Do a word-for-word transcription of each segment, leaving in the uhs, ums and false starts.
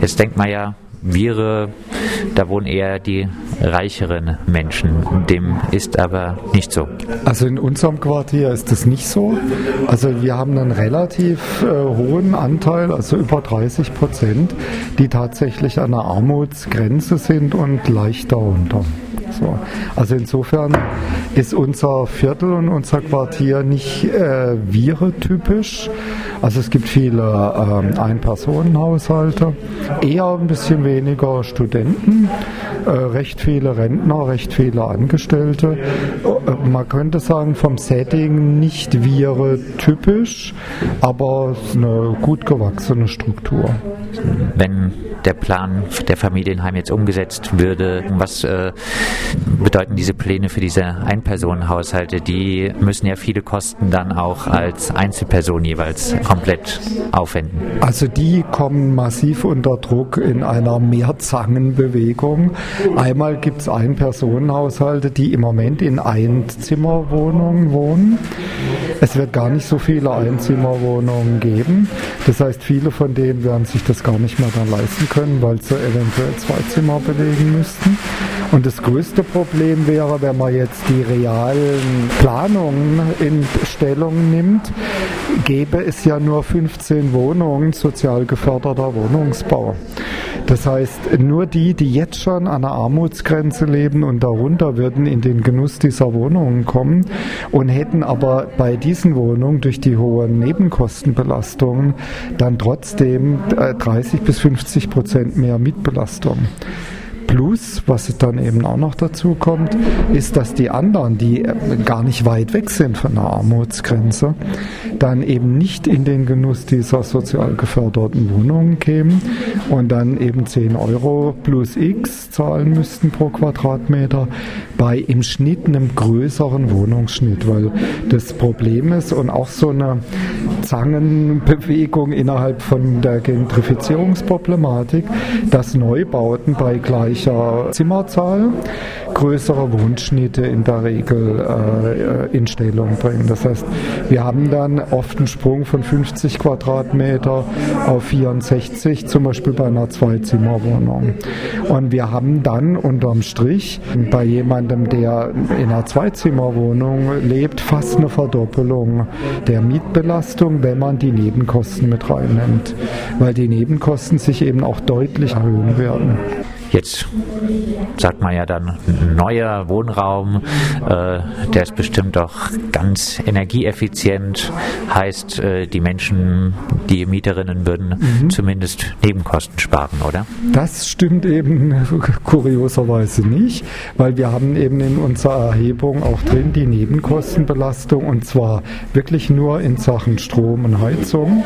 Jetzt denkt man ja, Viere, da wohnen eher die reicheren Menschen. Dem ist aber nicht so. Also in unserem Quartier ist das nicht so. Also wir haben einen relativ äh, hohen Anteil, also über dreißig Prozent, die tatsächlich an der Armutsgrenze sind und leicht darunter. So. Also insofern ist unser Viertel und unser Quartier nicht äh, Viere-typisch. Also es gibt viele ähm, Ein-Personen-Haushalte, eher ein bisschen weniger Studenten, äh, recht viele Rentner, recht viele Angestellte. Äh, man könnte sagen, vom Setting nicht Viere-typisch, aber eine gut gewachsene Struktur. Wenn der Plan der Familienheim jetzt umgesetzt würde, was äh, bedeuten diese Pläne für diese Einpersonenhaushalte? Die müssen ja viele Kosten dann auch als Einzelperson jeweils komplett aufwenden. Also die kommen massiv unter Druck in einer Mehrzangenbewegung. Einmal gibt es Einpersonenhaushalte, die im Moment in Einzimmerwohnungen wohnen. Es wird gar nicht so viele Einzimmerwohnungen geben. Das heißt, viele von denen werden sich das gar nicht mehr dann leisten können, weil sie eventuell zwei Zimmer belegen müssten. Und das größte Problem wäre, wenn man jetzt die realen Planungen in Stellung nimmt, gäbe es ja nur fünfzehn Wohnungen sozial geförderter Wohnungsbau. Das heißt, nur die, die jetzt schon an der Armutsgrenze leben und darunter, würden in den Genuss dieser Wohnungen kommen und hätten aber bei diesen Wohnungen durch die hohen Nebenkostenbelastungen dann trotzdem dreißig bis fünfzig Prozent mehr Mietbelastung. Plus, was dann eben auch noch dazu kommt, ist, dass die anderen, die gar nicht weit weg sind von der Armutsgrenze, dann eben nicht in den Genuss dieser sozial geförderten Wohnungen kämen und dann eben zehn Euro plus X zahlen müssten pro Quadratmeter bei im Schnitt einem größeren Wohnungsschnitt, weil das Problem ist und auch so eine Zangenbewegung innerhalb von der Gentrifizierungsproblematik, dass Neubauten bei gleichen Zimmerzahl größere Wohnschnitte in der Regel äh, in Stellung bringen. Das heißt, wir haben dann oft einen Sprung von fünfzig Quadratmeter auf vierundsechzig, zum Beispiel bei einer Zwei-Zimmer-Wohnung. Und wir haben dann unterm Strich bei jemandem, der in einer Zwei-Zimmer-Wohnung lebt, fast eine Verdoppelung der Mietbelastung, wenn man die Nebenkosten mit reinnimmt, weil die Nebenkosten sich eben auch deutlich erhöhen werden. Jetzt sagt man ja dann, neuer Wohnraum, äh, der ist bestimmt doch ganz energieeffizient, heißt, äh, die Menschen, die Mieterinnen würden mhm. zumindest Nebenkosten sparen, oder? Das stimmt eben kurioserweise nicht, weil wir haben eben in unserer Erhebung auch drin die Nebenkostenbelastung, und zwar wirklich nur in Sachen Strom und Heizung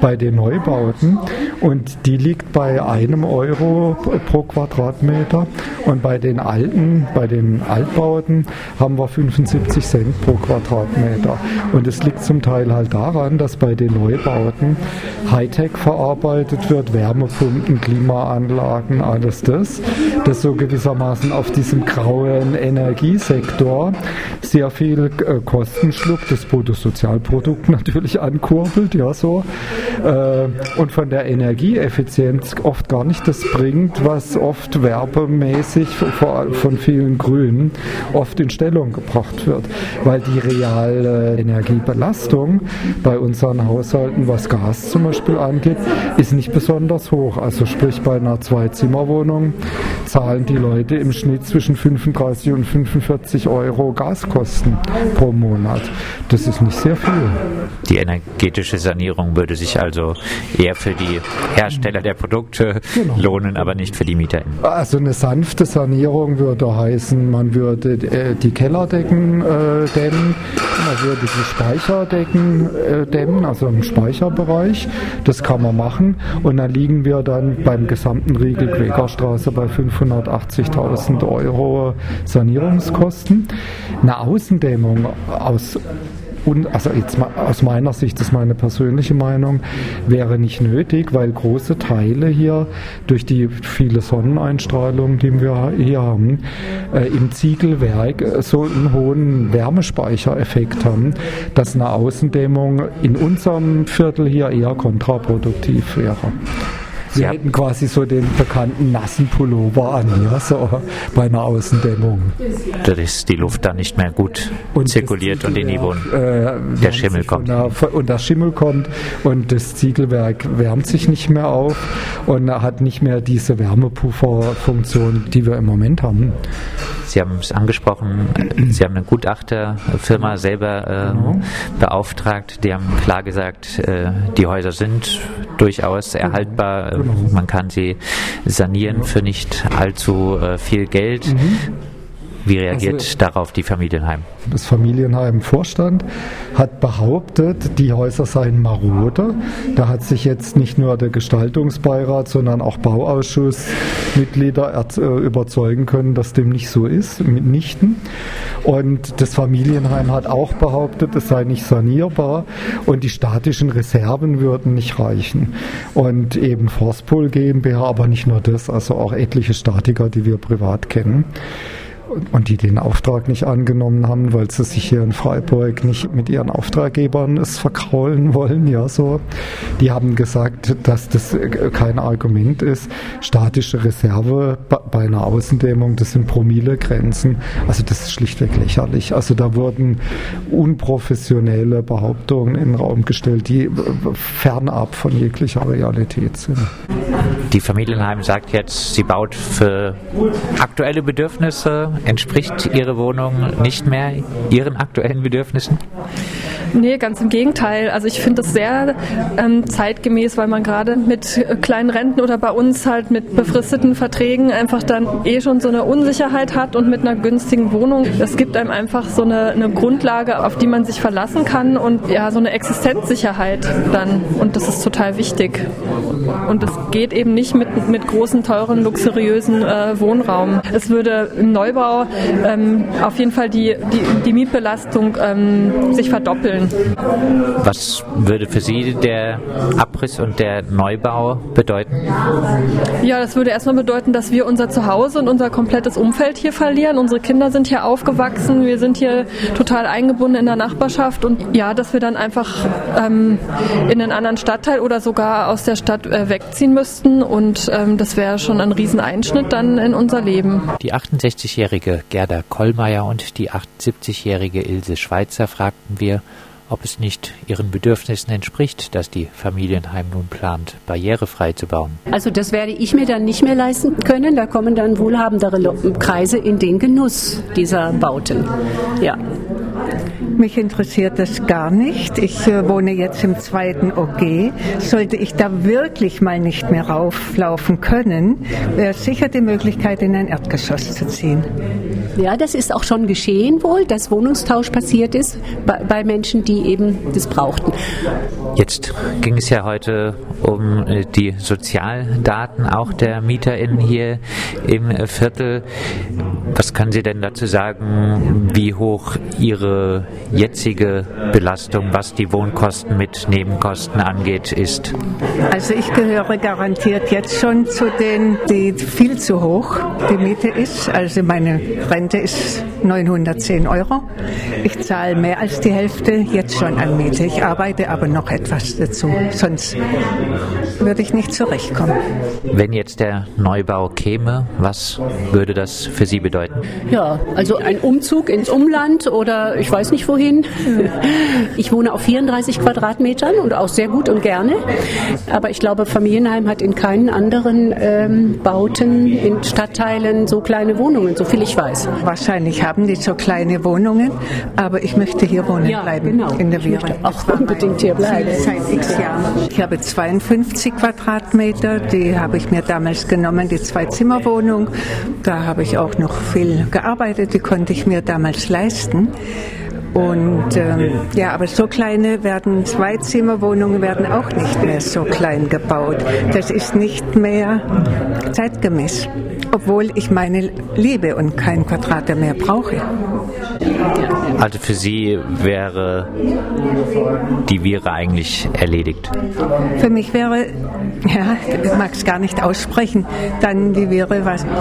bei den Neubauten, und die liegt bei einem Euro pro Quadratmeter. Quadratmeter und bei den alten, bei den Altbauten haben wir fünfundsiebzig Cent pro Quadratmeter. Und es liegt zum Teil halt daran, dass bei den Neubauten Hightech verarbeitet wird, Wärmepumpen, Klimaanlagen, alles das, das so gewissermaßen auf diesem grauen Energiesektor sehr viel äh, Kosten schluckt, das Bruttosozialprodukt natürlich ankurbelt, ja so, äh, und von der Energieeffizienz oft gar nicht das bringt, was oft werbemäßig von vielen Grünen oft in Stellung gebracht wird, weil die reale Energiebelastung bei unseren Haushalten, was Gas zum Beispiel angeht, ist nicht besonders hoch. Also sprich, bei einer Zwei-Zimmer-Wohnung zahlen die Leute im Schnitt zwischen fünfunddreißig und fünfundvierzig Euro Gaskosten pro Monat. Das ist nicht sehr viel. Die energetische Sanierung würde sich also eher für die Hersteller der Produkte genau. lohnen, aber nicht für die Mieter. Also eine sanfte Sanierung würde heißen, man würde äh, die Kellerdecken äh, dämmen, man würde die Speicherdecken äh, dämmen, also im Speicherbereich. Das kann man machen. Und dann liegen wir dann beim gesamten Riegel-Prägerstraße bei fünfhundertachtzigtausend Euro Sanierungskosten. Eine Außendämmung aus Und also jetzt mal aus meiner Sicht, das ist meine persönliche Meinung, wäre nicht nötig, weil große Teile hier durch die viele Sonneneinstrahlung, die wir hier haben, äh, im Ziegelwerk so einen hohen Wärmespeichereffekt haben, dass eine Außendämmung in unserem Viertel hier eher kontraproduktiv wäre. Sie ja. hätten quasi so den bekannten nassen Pullover an, ja, so bei einer Außendämmung. Dort ist die Luft dann nicht mehr gut und zirkuliert und in die Wohnung. Äh, der Schimmel kommt. Der, und der Schimmel kommt und das Ziegelwerk wärmt sich nicht mehr auf und hat nicht mehr diese Wärmepufferfunktion, die wir im Moment haben. Sie haben es angesprochen, Sie haben eine Gutachterfirma selber äh, genau. beauftragt, die haben klar gesagt, äh, die Häuser sind durchaus erhaltbar, genau. man kann sie sanieren ja. für nicht allzu äh, viel Geld. Mhm. Wie reagiert also, darauf die Familienheim? Das Familienheim-Vorstand hat behauptet, die Häuser seien marode. Da hat sich jetzt nicht nur der Gestaltungsbeirat, sondern auch Bauausschussmitglieder überzeugen können, dass dem nicht so ist, mitnichten. Und das Familienheim hat auch behauptet, es sei nicht sanierbar und die statischen Reserven würden nicht reichen. Und eben Forstpol GmbH, aber nicht nur das, also auch etliche Statiker, die wir privat kennen. Und die den Auftrag nicht angenommen haben, weil sie sich hier in Freiburg nicht mit ihren Auftraggebern es verkraulen wollen, ja so. Die haben gesagt, dass das kein Argument ist. Statische Reserve bei einer Außendämmung, das sind Promillegrenzen. Also das ist schlichtweg lächerlich. Also da wurden unprofessionelle Behauptungen in den Raum gestellt, die fernab von jeglicher Realität sind. Die Familienheim sagt jetzt, sie baut für aktuelle Bedürfnisse. Entspricht Ihre Wohnung nicht mehr Ihren aktuellen Bedürfnissen? Nee, ganz im Gegenteil. Also ich finde das sehr ähm, zeitgemäß, weil man gerade mit kleinen Renten oder bei uns halt mit befristeten Verträgen einfach dann eh schon so eine Unsicherheit hat und mit einer günstigen Wohnung. Das gibt einem einfach so eine, eine Grundlage, auf die man sich verlassen kann und ja, so eine Existenzsicherheit dann. Und das ist total wichtig. Und es geht eben nicht mit, mit großen, teuren, luxuriösen äh, Wohnraum. Es würde im Neubau Ähm, auf jeden Fall die, die, die Mietbelastung ähm, sich verdoppeln. Was würde für Sie der Abriss und der Neubau bedeuten? Ja, das würde erstmal bedeuten, dass wir unser Zuhause und unser komplettes Umfeld hier verlieren. Unsere Kinder sind hier aufgewachsen, wir sind hier total eingebunden in der Nachbarschaft und ja, dass wir dann einfach ähm, in einen anderen Stadtteil oder sogar aus der Stadt äh, wegziehen müssten und ähm, das wäre schon ein Rieseneinschnitt dann in unser Leben. Die achtundsechzig-jährige Gerda Kollmeier und die achtundsiebzig-jährige Ilse Schweizer fragten wir, ob es nicht ihren Bedürfnissen entspricht, dass die Familienheim nun plant, barrierefrei zu bauen. Also das werde ich mir dann nicht mehr leisten können. Da kommen dann wohlhabendere Kreise in den Genuss dieser Bauten. Ja. Mich interessiert das gar nicht. Ich äh, wohne jetzt im zweiten O G. Sollte ich da wirklich mal nicht mehr rauflaufen können, wäre sicher die Möglichkeit, in ein Erdgeschoss zu ziehen. Ja, das ist auch schon geschehen wohl, dass Wohnungstausch passiert ist bei, bei Menschen, die eben das brauchten. Jetzt ging es ja heute um die Sozialdaten auch der MieterInnen hier im Viertel. Was können Sie denn dazu sagen, wie hoch Ihre jetzige Belastung, was die Wohnkosten mit Nebenkosten angeht, ist? Also ich gehöre garantiert jetzt schon zu denen, die viel zu hoch die Miete ist. Also meine Rente ist neunhundertzehn Euro. Ich zahle mehr als die Hälfte jetzt schon an Miete. Ich arbeite aber noch etwas dazu, sonst würde ich nicht zurechtkommen. Wenn jetzt der Neubau käme, was würde das für Sie bedeuten? Ja, also ein Umzug ins Umland oder ich weiß nicht wohin. Ich wohne auf vierunddreißig Quadratmetern und auch sehr gut und gerne. Aber ich glaube, Familienheim hat in keinen anderen ähm, Bauten in Stadtteilen so kleine Wohnungen, so viel ich weiß. Wahrscheinlich haben die so kleine Wohnungen, aber ich möchte hier wohnen ja, bleiben. Genau. In der Währung. Auch unbedingt hier bleiben. Seit x Jahren. Ich habe zweiundfünfzig Quadratmeter, die habe ich mir damals genommen, die Zwei-Zimmer-Wohnung. Da habe ich auch noch viel gearbeitet, die konnte ich mir damals leisten. Und ähm, ja, aber so kleine werden, Zwei-Zimmer-Wohnungen werden auch nicht mehr so klein gebaut. Das ist nicht mehr zeitgemäß. obwohl ich meine liebe und keinen Quadrat mehr brauche. Also für Sie wäre die Vire eigentlich erledigt? Für mich wäre, ja, ich mag es gar nicht aussprechen, dann die Vire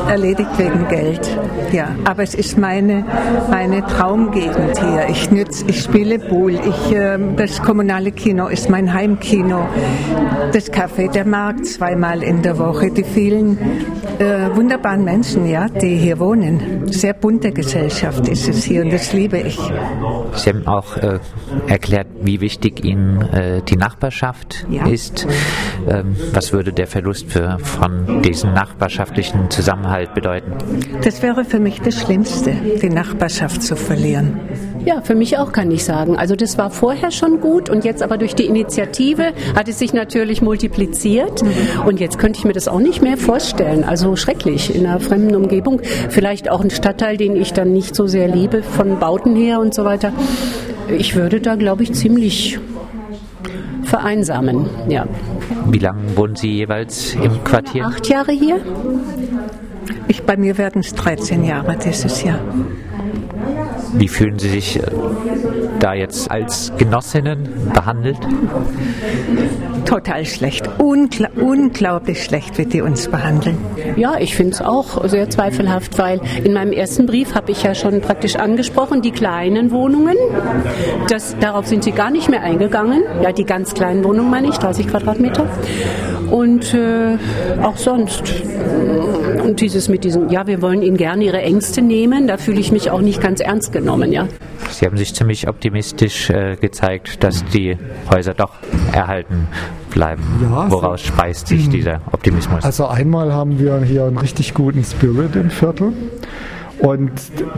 erledigt wegen Geld. Ja, aber es ist meine, meine Traumgegend hier. Ich nütze, ich spiele Pool, ich, äh, das kommunale Kino ist mein Heimkino, das Café, der Markt zweimal in der Woche, die vielen äh, wunderbaren Menschen, ja, die hier wohnen. Sehr bunte Gesellschaft ist es hier und das liebe ich. Sie haben auch äh, erklärt, wie wichtig Ihnen äh, die Nachbarschaft ja. ist. Ähm, was würde der Verlust für, von diesem nachbarschaftlichen Zusammenhalt bedeuten? Das wäre für mich das Schlimmste, die Nachbarschaft zu verlieren. Ja, für mich auch, kann ich sagen. Also das war vorher schon gut und jetzt aber durch die Initiative hat es sich natürlich multipliziert mhm. und jetzt könnte ich mir das auch nicht mehr vorstellen. Also schrecklich, in einer fremden Umgebung. Vielleicht auch ein Stadtteil, den ich dann nicht so sehr liebe, von Bauten her und so weiter. Ich würde da, glaube ich, ziemlich vereinsamen, ja. Wie lange wohnen Sie jeweils im Quartier? Acht Jahre hier. Ich, bei mir werden es dreizehn Jahre dieses Jahr. Wie fühlen Sie sich da jetzt als Genossinnen behandelt? Total schlecht. Unkla- unglaublich schlecht, wie die uns behandeln. Ja, ich finde es auch sehr zweifelhaft, weil in meinem ersten Brief habe ich ja schon praktisch angesprochen, die kleinen Wohnungen, das, darauf sind sie gar nicht mehr eingegangen. Ja, die ganz kleinen Wohnungen meine ich, dreißig Quadratmeter. Und äh, auch sonst. Und dieses mit diesem, ja, wir wollen Ihnen gerne Ihre Ängste nehmen, da fühle ich mich auch nicht ganz ernst genommen, ja. Sie haben sich ziemlich optimistisch äh, gezeigt, dass die Häuser doch erhalten bleiben. Ja, woraus so speist sich dieser Optimismus? Also einmal haben wir hier einen richtig guten Spirit im Viertel. Und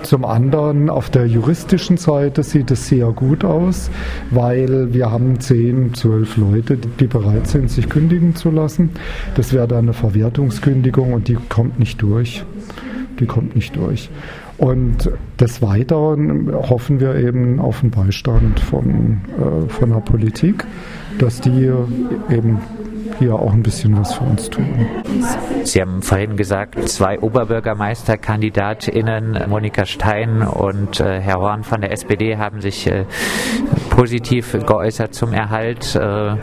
zum anderen, auf der juristischen Seite sieht es sehr gut aus, weil wir haben zehn, zwölf Leute, die bereit sind, sich kündigen zu lassen. Das wäre dann eine Verwertungskündigung und die kommt nicht durch. Die kommt nicht durch. Und des Weiteren hoffen wir eben auf den Beistand von, äh, von der Politik, dass die eben hier auch ein bisschen was für uns tun. Sie haben vorhin gesagt, zwei OberbürgermeisterkandidatInnen, Monika Stein und äh, Herr Horn von der S P D, haben sich äh, positiv geäußert zum Erhalt. Äh,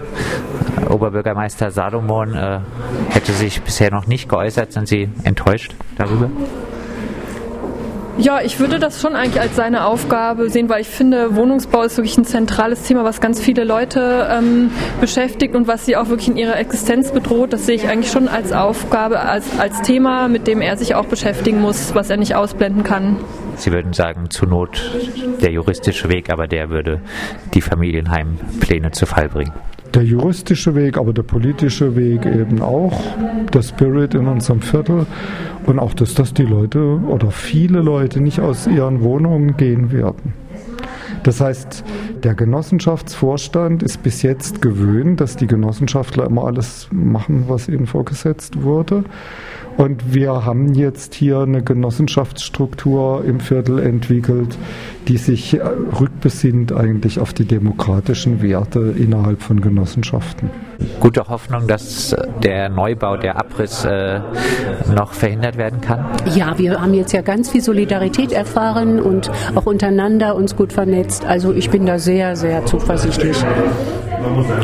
Oberbürgermeister Salomon äh, hätte sich bisher noch nicht geäußert. Sind Sie enttäuscht darüber? Ja, ich würde das schon eigentlich als seine Aufgabe sehen, weil ich finde, Wohnungsbau ist wirklich ein zentrales Thema, was ganz viele Leute ähm, beschäftigt und was sie auch wirklich in ihrer Existenz bedroht. Das sehe ich eigentlich schon als Aufgabe, als, als Thema, mit dem er sich auch beschäftigen muss, was er nicht ausblenden kann. Sie würden sagen, zur Not der juristische Weg, aber der würde die Familienheimpläne zu Fall bringen. Der juristische Weg, aber der politische Weg eben auch, der Spirit in unserem Viertel und auch das, dass die Leute oder viele Leute nicht aus ihren Wohnungen gehen werden. Das heißt, der Genossenschaftsvorstand ist bis jetzt gewöhnt, dass die Genossenschaftler immer alles machen, was ihnen vorgesetzt wurde. Und wir haben jetzt hier eine Genossenschaftsstruktur im Viertel entwickelt, die sich rückbesinnt eigentlich auf die demokratischen Werte innerhalb von Genossenschaften. Gute Hoffnung, dass der Neubau, der Abriss äh, noch verhindert werden kann? Ja, wir haben jetzt ja ganz viel Solidarität erfahren und auch untereinander uns gut vernetzt. Also ich bin da sehr, sehr zuversichtlich.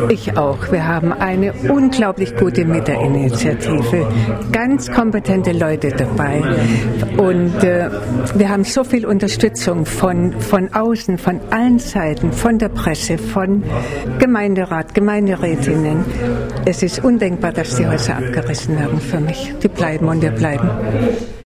Ich auch. Wir haben eine unglaublich gute Mitterinitiative. Ganz kompetente Leute dabei. Und äh, wir haben so viel Unterstützung von, von außen, von allen Seiten, von der Presse, von Gemeinderat, Gemeinderätinnen. Es ist undenkbar, dass die Häuser abgerissen haben für mich. Die bleiben und wir bleiben.